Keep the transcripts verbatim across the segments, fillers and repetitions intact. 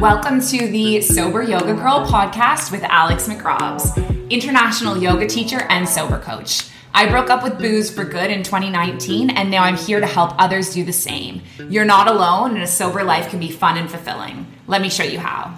Welcome to the Sober Yoga Girl podcast with Alex McRobbs, international yoga teacher and sober coach. I broke up with booze for good in twenty nineteen, and now I'm here to help others do the same. You're not alone, and a sober life can be fun and fulfilling. Let me show you how.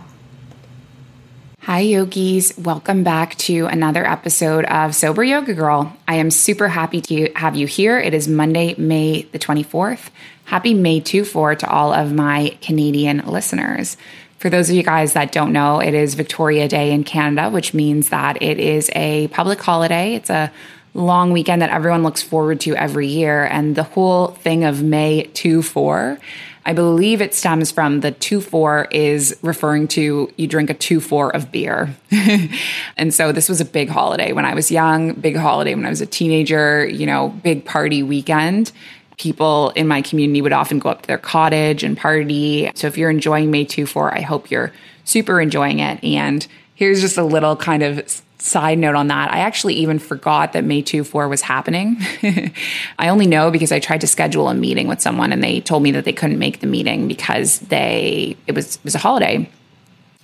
Hi, yogis. Welcome back to another episode of Sober Yoga Girl. I am super happy to have you here. It is Monday, May the twenty-fourth. Happy May twenty-fourth to all of my Canadian listeners. For those of you guys that don't know, it is Victoria Day in Canada, which means that it is a public holiday. It's a long weekend that everyone looks forward to every year. And the whole thing of May twenty-fourth, I believe it stems from the two four is referring to you drink a two four of beer. And so this was a big holiday when I was young, big holiday when I was a teenager, you know, big party weekend. People in my community would often go up to their cottage and party. So if you're enjoying May twenty-fourth, I hope you're super enjoying it. And here's just a little kind of side note on that. I actually even forgot that May twenty-fourth was happening. I only know because I tried to schedule a meeting with someone and they told me that they couldn't make the meeting because they it was it was a holiday.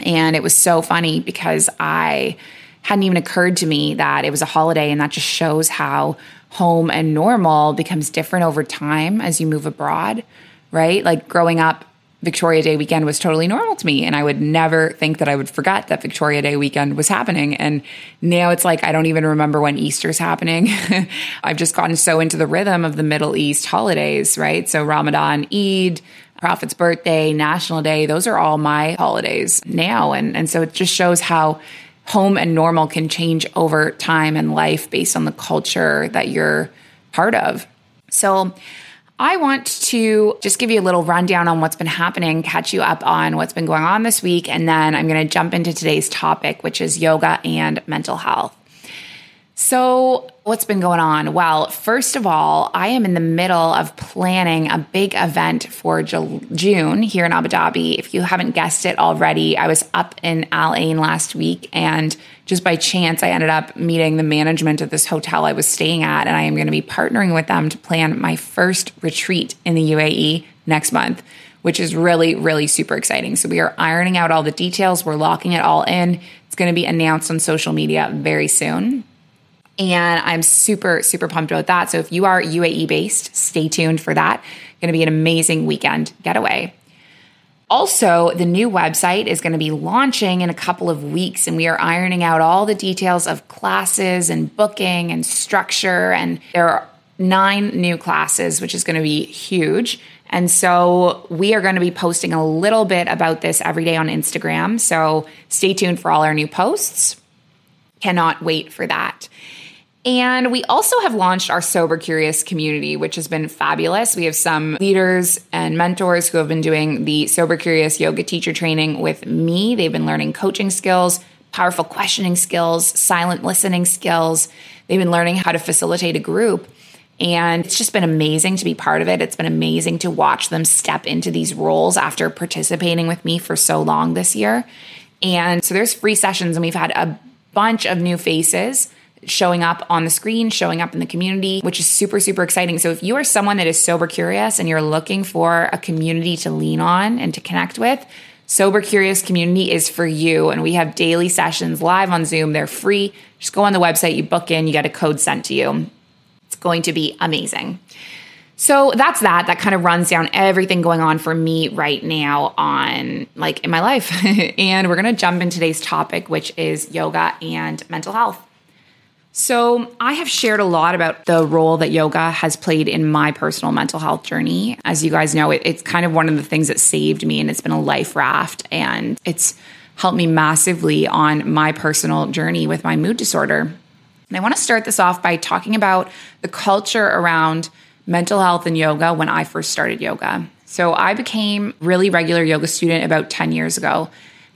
And it was so funny because I hadn't even occurred to me that it was a holiday, and that just shows how home and normal becomes different over time as you move abroad, right? Like growing up, Victoria Day weekend was totally normal to me, and I would never think that I would forget that Victoria Day weekend was happening. And now it's like I don't even remember when Easter's happening. I've just gotten so into the rhythm of the Middle East holidays, right? So Ramadan, Eid, Prophet's birthday, National Day, those are all my holidays now. And, and so it just shows how home and normal can change over time and life based on the culture that you're part of. So I want to just give you a little rundown on what's been happening, catch you up on what's been going on this week, and then I'm going to jump into today's topic, which is yoga and mental health. So what's been going on? Well, first of all, I am in the middle of planning a big event for June here in Abu Dhabi. If you haven't guessed it already, I was up in Al Ain last week, and just by chance, I ended up meeting the management of this hotel I was staying at, and I am going to be partnering with them to plan my first retreat in the U A E next month, which is really, really super exciting. So we are ironing out all the details. We're locking it all in. It's going to be announced on social media very soon. And I'm super, super pumped about that. So if you are U A E based, stay tuned for that. Going to be an amazing weekend getaway. Also, the new website is going to be launching in a couple of weeks, and we are ironing out all the details of classes and booking and structure. And there are nine new classes, which is going to be huge. And so we are going to be posting a little bit about this every day on Instagram. So stay tuned for all our new posts. Cannot wait for that. And we also have launched our Sober Curious community, which has been fabulous. We have some leaders and mentors who have been doing the Sober Curious yoga teacher training with me. They've been learning coaching skills, powerful questioning skills, silent listening skills. They've been learning how to facilitate a group. And it's just been amazing to be part of it. It's been amazing to watch them step into these roles after participating with me for so long this year. And so there's free sessions, and we've had a bunch of new faces showing up on the screen, showing up in the community, which is super, super exciting. So if you are someone that is sober curious and you're looking for a community to lean on and to connect with, Sober Curious community is for you. And we have daily sessions live on Zoom. They're free. Just go on the website, you book in, you get a code sent to you. It's going to be amazing. So that's that. That kind of runs down everything going on for me right now on like in my life. And we're going to jump in today's topic, which is yoga and mental health. So I have shared a lot about the role that yoga has played in my personal mental health journey. As you guys know, it, it's kind of one of the things that saved me, and it's been a life raft, and it's helped me massively on my personal journey with my mood disorder. And I want to start this off by talking about the culture around mental health and yoga when I first started yoga. So I became a really regular yoga student about ten years ago.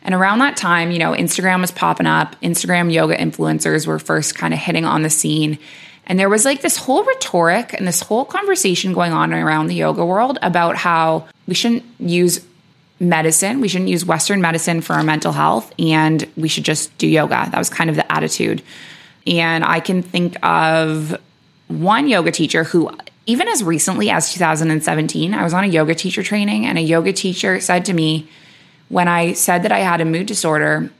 And around that time, you know, Instagram was popping up. Instagram yoga influencers were first kind of hitting on the scene. And there was like this whole rhetoric and this whole conversation going on around the yoga world about how we shouldn't use medicine. We shouldn't use Western medicine for our mental health, and we should just do yoga. That was kind of the attitude. And I can think of one yoga teacher who, even as recently as two thousand seventeen, I was on a yoga teacher training, and a yoga teacher said to me, when I said that I had a mood disorder,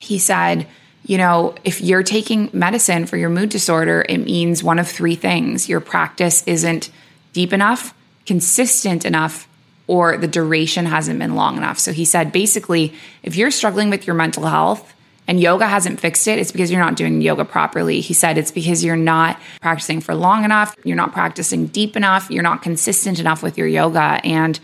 he said, you know, if you're taking medicine for your mood disorder, it means one of three things. Your practice isn't deep enough, consistent enough, or the duration hasn't been long enough. So he said, basically, if you're struggling with your mental health and yoga hasn't fixed it, it's because you're not doing yoga properly. He said, it's because you're not practicing for long enough. You're not practicing deep enough. You're not consistent enough with your yoga. And,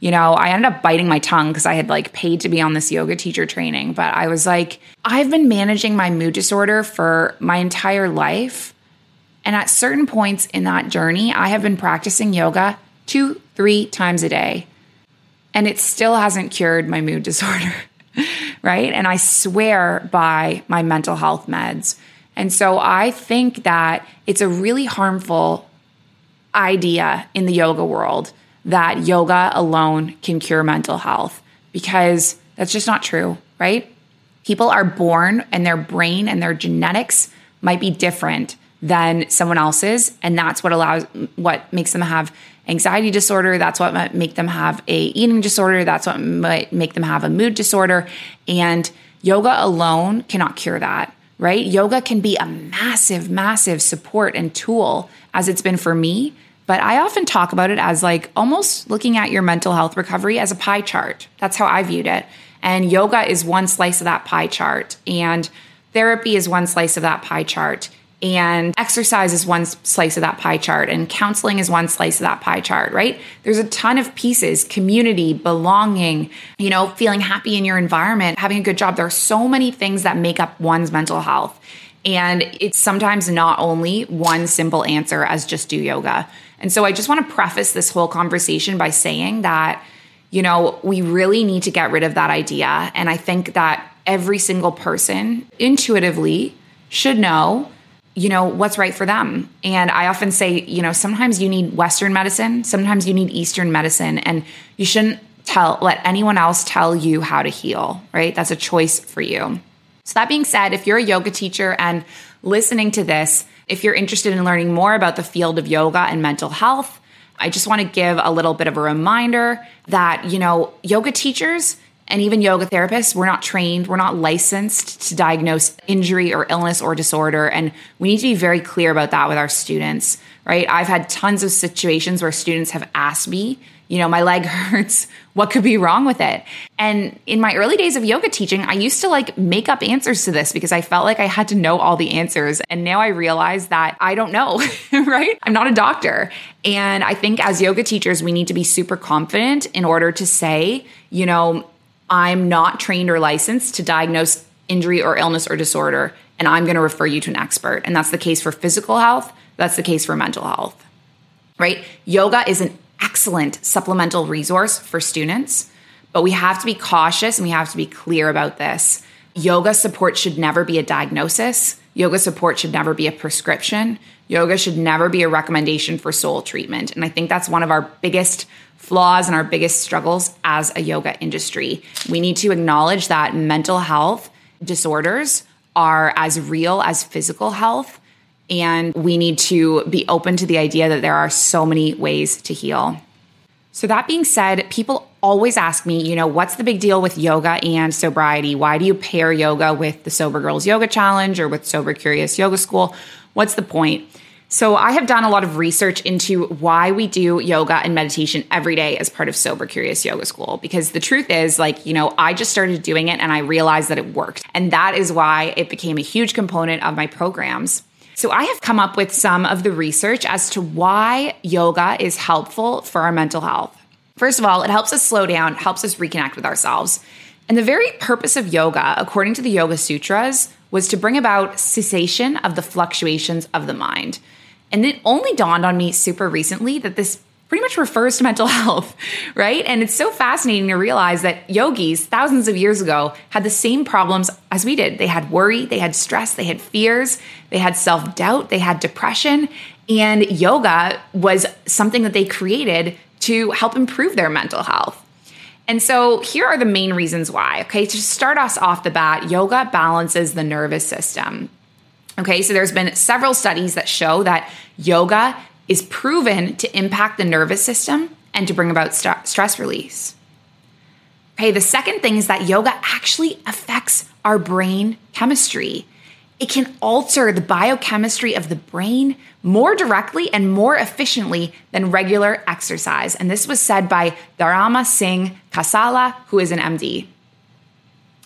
you know, I ended up biting my tongue because I had like paid to be on this yoga teacher training. But I was like, I've been managing my mood disorder for my entire life. And at certain points in that journey, I have been practicing yoga two, three times a day. And it still hasn't cured my mood disorder, right? And I swear by my mental health meds. And so I think that it's a really harmful idea in the yoga world that yoga alone can cure mental health, because that's just not true, right? People are born and their brain and their genetics might be different than someone else's, and that's what allows, what makes them have anxiety disorder. That's what might make them have a eating disorder. That's what might make them have a mood disorder. And yoga alone cannot cure that, right? Yoga can be a massive, massive support and tool, as it's been for me. But I often talk about it as like almost looking at your mental health recovery as a pie chart. That's how I viewed it. And yoga is one slice of that pie chart. And therapy is one slice of that pie chart. And exercise is one slice of that pie chart, and counseling is one slice of that pie chart, right? There's a ton of pieces: community, belonging, you know, feeling happy in your environment, having a good job. There are so many things that make up one's mental health. And it's sometimes not only one simple answer as just do yoga. And so I just want to preface this whole conversation by saying that, you know, we really need to get rid of that idea. And I think that every single person intuitively should know, you know, what's right for them. And I often say, you know, sometimes you need Western medicine, sometimes you need Eastern medicine, and you shouldn't tell, let anyone else tell you how to heal, right? That's a choice for you. So that being said, if you're a yoga teacher and listening to this, if you're interested in learning more about the field of yoga and mental health, I just want to give a little bit of a reminder that, you know, yoga teachers and even yoga therapists, we're not trained, we're not licensed to diagnose injury or illness or disorder. And we need to be very clear about that with our students, right? I've had tons of situations where students have asked me, you know, my leg hurts, what could be wrong with it? And in my early days of yoga teaching, I used to like make up answers to this because I felt like I had to know all the answers. And now I realize that I don't know, right? I'm not a doctor. And I think as yoga teachers, we need to be super confident in order to say, you know, I'm not trained or licensed to diagnose injury or illness or disorder, and I'm going to refer you to an expert. And that's the case for physical health. That's the case for mental health, right? Yoga is an excellent supplemental resource for students, but we have to be cautious and we have to be clear about this. Yoga support should never be a diagnosis. Yoga support should never be a prescription. Yoga should never be a recommendation for sole treatment. And I think that's one of our biggest flaws and our biggest struggles as a yoga industry. We need to acknowledge that mental health disorders are as real as physical health. And we need to be open to the idea that there are so many ways to heal. So that being said, people always ask me, you know, what's the big deal with yoga and sobriety? Why do you pair yoga with the Sober Girls Yoga Challenge or with Sober Curious Yoga School? What's the point? So I have done a lot of research into why we do yoga and meditation every day as part of Sober Curious Yoga School, because the truth is, like, you know, I just started doing it and I realized that it worked. And that is why it became a huge component of my programs. So I have come up with some of the research as to why yoga is helpful for our mental health. First of all, it helps us slow down, helps us reconnect with ourselves. And the very purpose of yoga, according to the Yoga Sutras, was to bring about cessation of the fluctuations of the mind. And it only dawned on me super recently that this pretty much refers to mental health, right? And it's so fascinating to realize that yogis thousands of years ago had the same problems as we did. They had worry, they had stress, they had fears, they had self-doubt, they had depression. And yoga was something that they created to help improve their mental health. And so here are the main reasons why, okay? To start us off the bat, yoga balances the nervous system. Okay, so there's been several studies that show that yoga is proven to impact the nervous system and to bring about st- stress release. Okay, the second thing is that yoga actually affects our brain chemistry. It can alter the biochemistry of the brain more directly and more efficiently than regular exercise. And this was said by Dharma Singh Khalsa, who is an M D.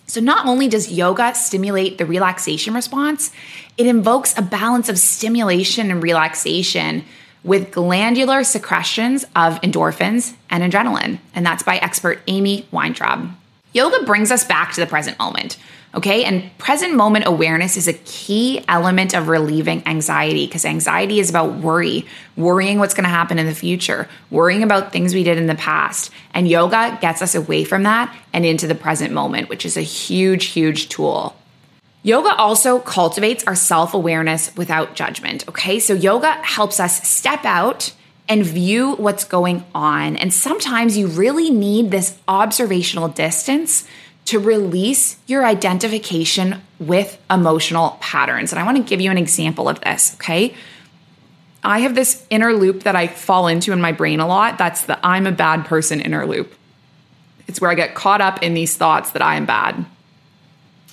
So not only does yoga stimulate the relaxation response, it invokes a balance of stimulation and relaxation with glandular secretions of endorphins and adrenaline. And that's by expert Amy Weintraub. Yoga brings us back to the present moment, okay? And present moment awareness is a key element of relieving anxiety, because anxiety is about worry, worrying what's gonna happen in the future, worrying about things we did in the past. And yoga gets us away from that and into the present moment, which is a huge, huge tool. Yoga also cultivates our self-awareness without judgment, okay? So yoga helps us step out and view what's going on. And sometimes you really need this observational distance to release your identification with emotional patterns. And I want to give you an example of this, okay? I have this inner loop that I fall into in my brain a lot. That's the I'm a bad person inner loop. It's where I get caught up in these thoughts that I am bad.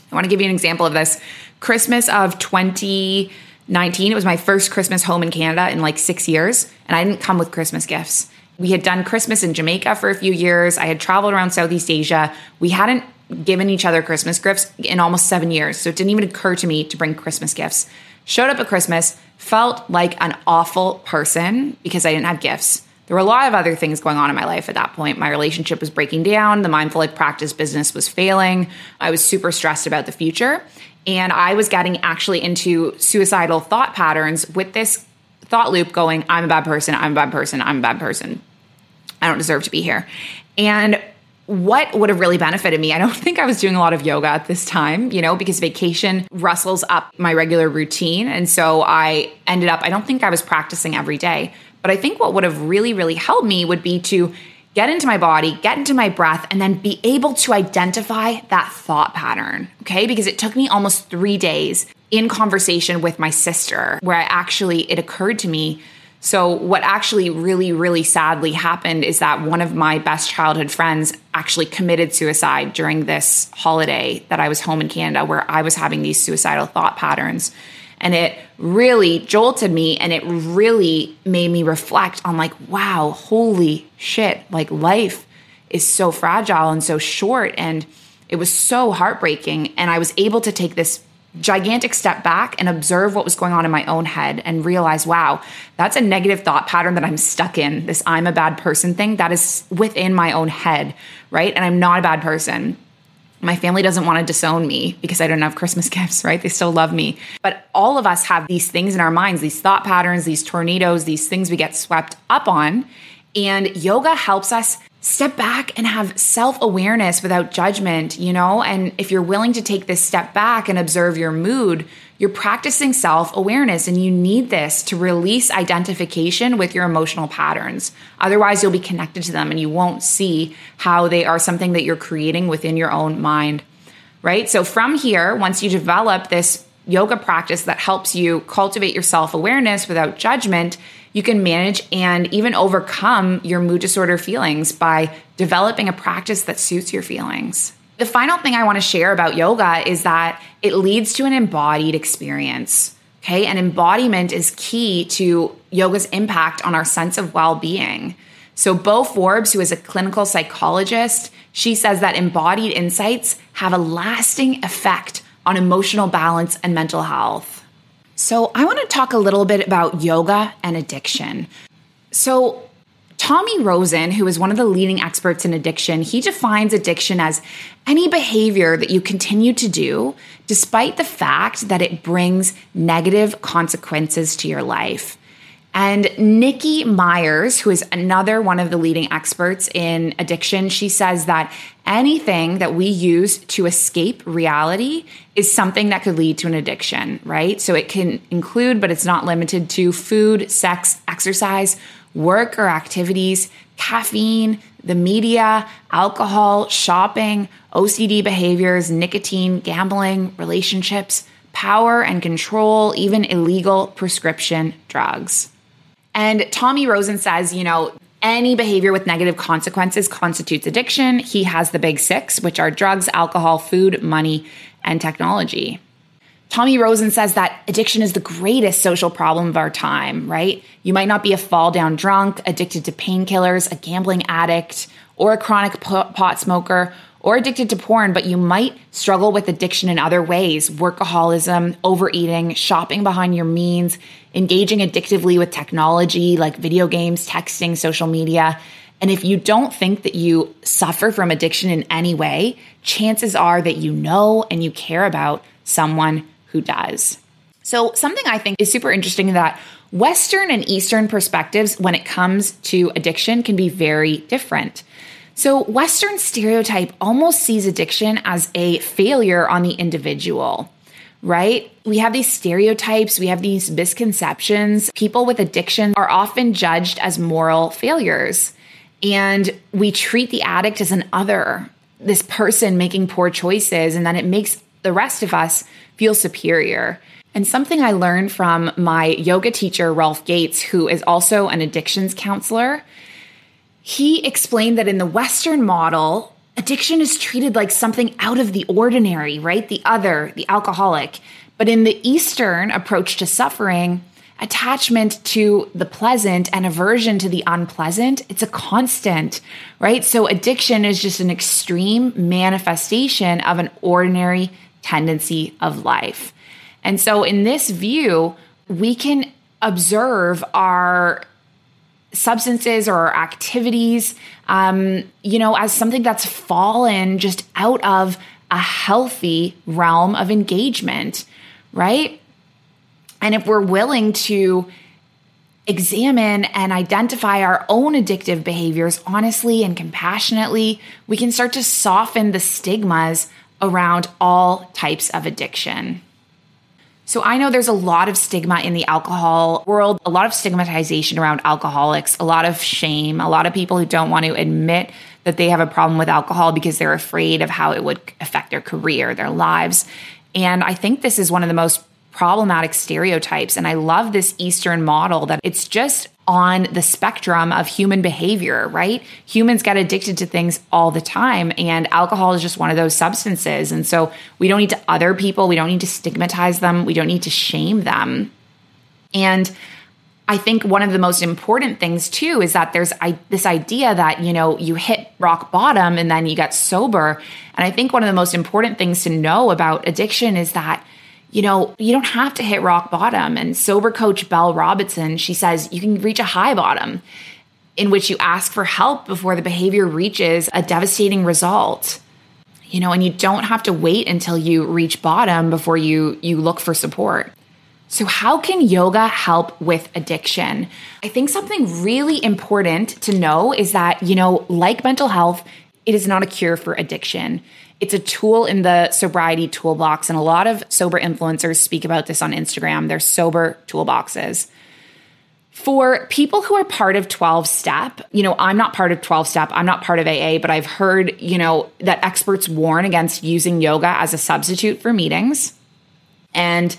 I want to give you an example of this. Christmas of twenty nineteen, it was my first Christmas home in Canada in like six years, and I didn't come with Christmas gifts. We had done Christmas in Jamaica for a few years. I had traveled around Southeast Asia. We hadn't given each other Christmas gifts in almost seven years, so it didn't even occur to me to bring Christmas gifts. Showed up at Christmas, felt like an awful person because I didn't have gifts. There were a lot of other things going on in my life at that point. My relationship was breaking down. The Mindful Life practice business was failing. I was super stressed about the future. And I was getting actually into suicidal thought patterns with this thought loop going, I'm a bad person, I'm a bad person, I'm a bad person. I don't deserve to be here. And what would have really benefited me? I don't think I was doing a lot of yoga at this time, you know, because vacation rustles up my regular routine. And so I ended up, I don't think I was practicing every day. But I think what would have really, really helped me would be to get into my body, get into my breath, and then be able to identify that thought pattern, okay? Because it took me almost three days in conversation with my sister where I actually, it occurred to me. So what actually really, really sadly happened is that one of my best childhood friends actually committed suicide during this holiday that I was home in Canada where I was having these suicidal thought patterns. And it really jolted me and it really made me reflect on like, wow, holy shit, like life is so fragile and so short. And it was so heartbreaking. And I was able to take this gigantic step back and observe what was going on in my own head and realize, wow, that's a negative thought pattern that I'm stuck in. This I'm a bad person thing that is within my own head, right? And I'm not a bad person. My family doesn't want to disown me because I don't have Christmas gifts, right? They still love me. But all of us have these things in our minds, these thought patterns, these tornadoes, these things we get swept up on. And yoga helps us step back and have self-awareness without judgment, you know? And if you're willing to take this step back and observe your mood, you're practicing self-awareness, and you need this to release identification with your emotional patterns. Otherwise, you'll be connected to them and you won't see how they are something that you're creating within your own mind, right? So from here, once you develop this yoga practice that helps you cultivate your self-awareness without judgment, you can manage and even overcome your mood disorder feelings by developing a practice that suits your feelings. The final thing I want to share about yoga is that it leads to an embodied experience, okay? And embodiment is key to yoga's impact on our sense of well-being. So Beau Forbes, who is a clinical psychologist, she says that embodied insights have a lasting effect on emotional balance and mental health. So I want to talk a little bit about yoga and addiction. So Tommy Rosen, who is one of the leading experts in addiction, he defines addiction as any behavior that you continue to do despite the fact that it brings negative consequences to your life. And Nikki Myers, who is another one of the leading experts in addiction, she says that anything that we use to escape reality is something that could lead to an addiction, right? So it can include, but it's not limited to, food, sex, exercise, work or activities, caffeine, the media, alcohol, shopping, O C D behaviors, nicotine, gambling, relationships, power and control, even illegal prescription drugs. And Tommy Rosen says, you know, any behavior with negative consequences constitutes addiction. He has the big six, which are drugs, alcohol, food, money, and technology. Tommy Rosen says that addiction is the greatest social problem of our time, right? You might not be a fall-down drunk, addicted to painkillers, a gambling addict, or a chronic pot smoker, or addicted to porn, but you might struggle with addiction in other ways: workaholism, overeating, shopping behind your means, engaging addictively with technology like video games, texting, social media. And if you don't think that you suffer from addiction in any way, chances are that you know and you care about someone who does. So something I think is super interesting that Western and Eastern perspectives when it comes to addiction can be very different. So Western stereotype almost sees addiction as a failure on the individual, right? We have these stereotypes, we have these misconceptions. People with addiction are often judged as moral failures, and we treat the addict as an other, this person making poor choices, and then it makes the rest of us feel superior. And something I learned from my yoga teacher, Ralph Gates, who is also an addictions counselor, he explained that in the Western model, addiction is treated like something out of the ordinary, right? The other, the alcoholic. But in the Eastern approach to suffering, attachment to the pleasant and aversion to the unpleasant, it's a constant, right? So addiction is just an extreme manifestation of an ordinary tendency of life. And so in this view, we can observe our substances or our activities, um, you know, as something that's fallen just out of a healthy realm of engagement, right? And if we're willing to examine and identify our own addictive behaviors honestly and compassionately, we can start to soften the stigmas around all types of addiction. So I know there's a lot of stigma in the alcohol world, a lot of stigmatization around alcoholics, a lot of shame, a lot of people who don't want to admit that they have a problem with alcohol because they're afraid of how it would affect their career, their lives. And I think this is one of the most problematic stereotypes. And I love this Eastern model that it's just on the spectrum of human behavior, right? Humans get addicted to things all the time, and alcohol is just one of those substances. And so we don't need to other people. We don't need to stigmatize them. We don't need to shame them. And I think one of the most important things too is that there's I, this idea that, you know, you hit rock bottom and then you get sober. And I think one of the most important things to know about addiction is that, you know, you don't have to hit rock bottom. And sober coach Belle Robinson, she says you can reach a high bottom in which you ask for help before the behavior reaches a devastating result. You know, and you don't have to wait until you reach bottom before you you look for support. So how can yoga help with addiction? I think something really important to know is that, you know, like mental health, it is not a cure for addiction. It's a tool in the sobriety toolbox, and a lot of sober influencers speak about this on Instagram. They're sober toolboxes. For people who are part of twelve-step, you know, I'm not part of twelve-step, I'm not part of A A, but I've heard, you know, that experts warn against using yoga as a substitute for meetings. And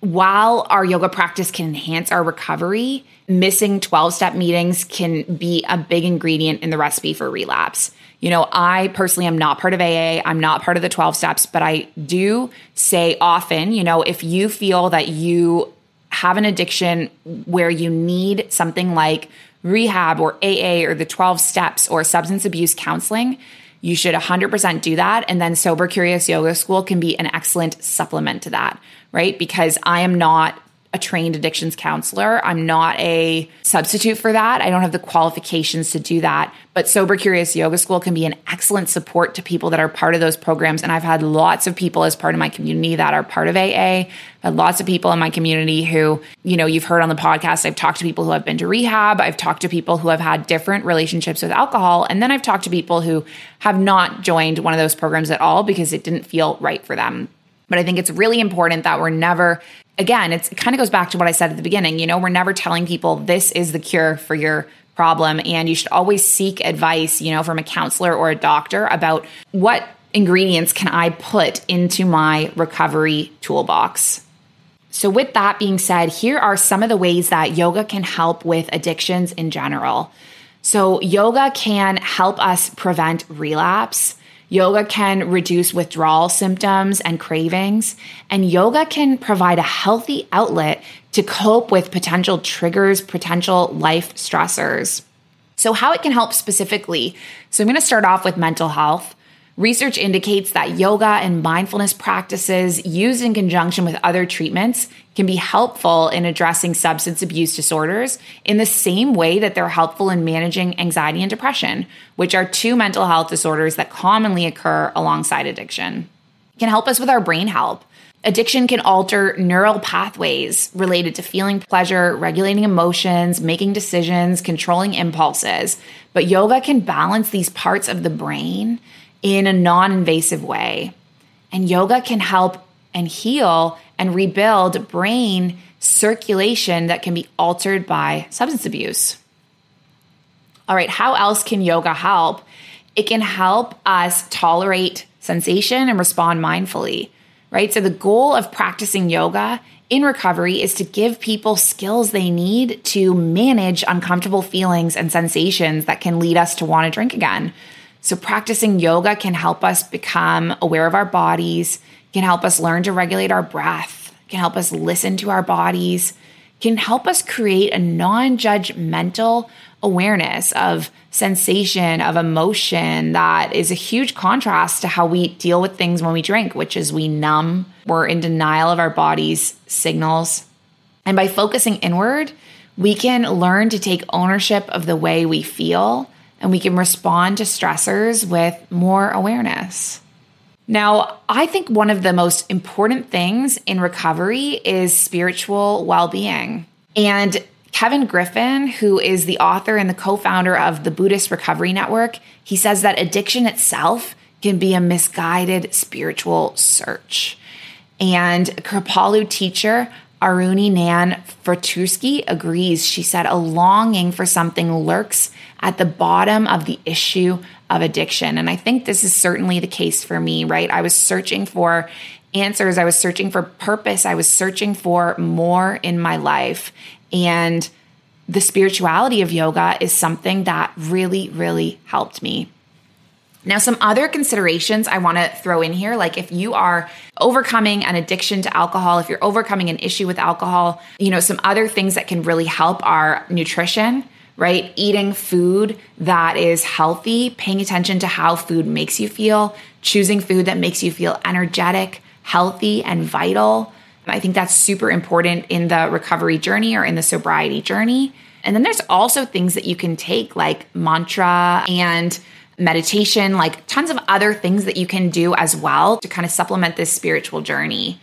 while our yoga practice can enhance our recovery, missing twelve-step meetings can be a big ingredient in the recipe for relapse. You know, I personally am not part of A A. I'm not part of the twelve steps, but I do say often, you know, if you feel that you have an addiction where you need something like rehab or A A or the twelve steps or substance abuse counseling, you should one hundred percent do that. And then Sober Curious Yoga School can be an excellent supplement to that, right? Because I am not a trained addictions counselor. I'm not a substitute for that. I don't have the qualifications to do that. But Sober Curious Yoga School can be an excellent support to people that are part of those programs. And I've had lots of people as part of my community that are part of A A. I've had lots of people in my community who, you know, you've heard on the podcast, I've talked to people who have been to rehab. I've talked to people who have had different relationships with alcohol. And then I've talked to people who have not joined one of those programs at all because it didn't feel right for them. But I think it's really important that we're never, again, it's, it kind of goes back to what I said at the beginning, you know, we're never telling people this is the cure for your problem. And you should always seek advice, you know, from a counselor or a doctor about what ingredients can I put into my recovery toolbox. So with that being said, here are some of the ways that yoga can help with addictions in general. So yoga can help us prevent relapse. Yoga can reduce withdrawal symptoms and cravings, and yoga can provide a healthy outlet to cope with potential triggers, potential life stressors. So how it can help specifically. So I'm going to start off with mental health. Research indicates that yoga and mindfulness practices used in conjunction with other treatments can be helpful in addressing substance abuse disorders in the same way that they're helpful in managing anxiety and depression, which are two mental health disorders that commonly occur alongside addiction. It can help us with our brain health. Addiction can alter neural pathways related to feeling pleasure, regulating emotions, making decisions, controlling impulses. But yoga can balance these parts of the brain in a non-invasive way. And yoga can help and heal and rebuild brain circulation that can be altered by substance abuse. All right, how else can yoga help? It can help us tolerate sensation and respond mindfully, right? So the goal of practicing yoga in recovery is to give people skills they need to manage uncomfortable feelings and sensations that can lead us to want to drink again. So practicing yoga can help us become aware of our bodies, can help us learn to regulate our breath, can help us listen to our bodies, can help us create a non-judgmental awareness of sensation, of emotion that is a huge contrast to how we deal with things when we drink, which is we numb, we're in denial of our body's signals. And by focusing inward, we can learn to take ownership of the way we feel, and we can respond to stressors with more awareness. Now, I think one of the most important things in recovery is spiritual well-being. And Kevin Griffin, who is the author and the co-founder of the Buddhist Recovery Network, he says that addiction itself can be a misguided spiritual search. And Kripalu teacher Aruni Nan Fretusky agrees. She said, a longing for something lurks at the bottom of the issue of addiction. And I think this is certainly the case for me, right? I was searching for answers. I was searching for purpose. I was searching for more in my life. And the spirituality of yoga is something that really, really helped me. Now, some other considerations I want to throw in here, like if you are overcoming an addiction to alcohol, if you're overcoming an issue with alcohol, you know, some other things that can really help are nutrition, right? Eating food that is healthy, paying attention to how food makes you feel, choosing food that makes you feel energetic, healthy, and vital. I think that's super important in the recovery journey or in the sobriety journey. And then there's also things that you can take like mantra and meditation, like tons of other things that you can do as well to kind of supplement this spiritual journey.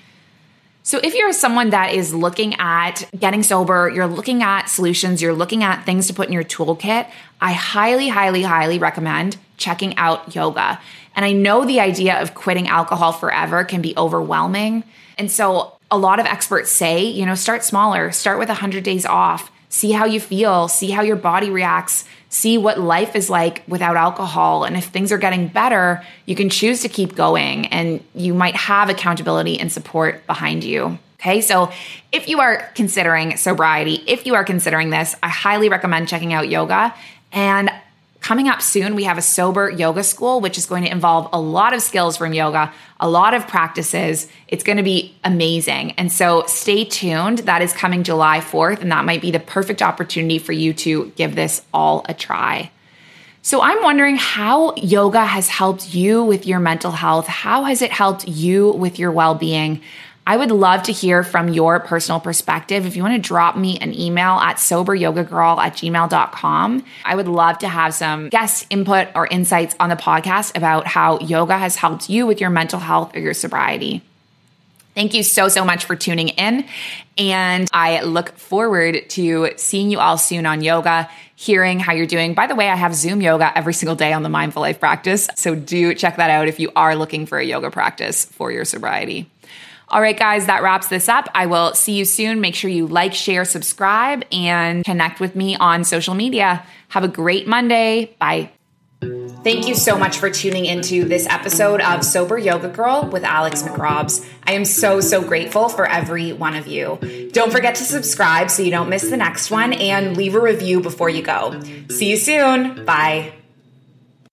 So if you're someone that is looking at getting sober, you're looking at solutions, you're looking at things to put in your toolkit, I highly, highly, highly recommend checking out yoga. And I know the idea of quitting alcohol forever can be overwhelming. And so a lot of experts say, you know, start smaller, start with one hundred days off, see how you feel, see how your body reacts, see what life is like without alcohol. And if things are getting better, you can choose to keep going and you might have accountability and support behind you. Okay, so if you are considering sobriety, if you are considering this, I highly recommend checking out yoga. And coming up soon, we have a Sober Yoga School, which is going to involve a lot of skills from yoga, a lot of practices. It's going to be amazing. And so stay tuned. That is coming July fourth, and that might be the perfect opportunity for you to give this all a try. So I'm wondering how yoga has helped you with your mental health. How has it helped you with your well-being? I would love to hear from your personal perspective. If you want to drop me an email at sober yoga girl at gmail dot com, I would love to have some guest input or insights on the podcast about how yoga has helped you with your mental health or your sobriety. Thank you so, so much for tuning in. And I look forward to seeing you all soon on yoga, hearing how you're doing. By the way, I have Zoom yoga every single day on the Mindful Life practice. So do check that out if you are looking for a yoga practice for your sobriety. All right, guys, that wraps this up. I will see you soon. Make sure you like, share, subscribe, and connect with me on social media. Have a great Monday. Bye. Thank you so much for tuning into this episode of Sober Yoga Girl with Alex McRobbs. I am so, so grateful for every one of you. Don't forget to subscribe so you don't miss the next one, and leave a review before you go. See you soon. Bye.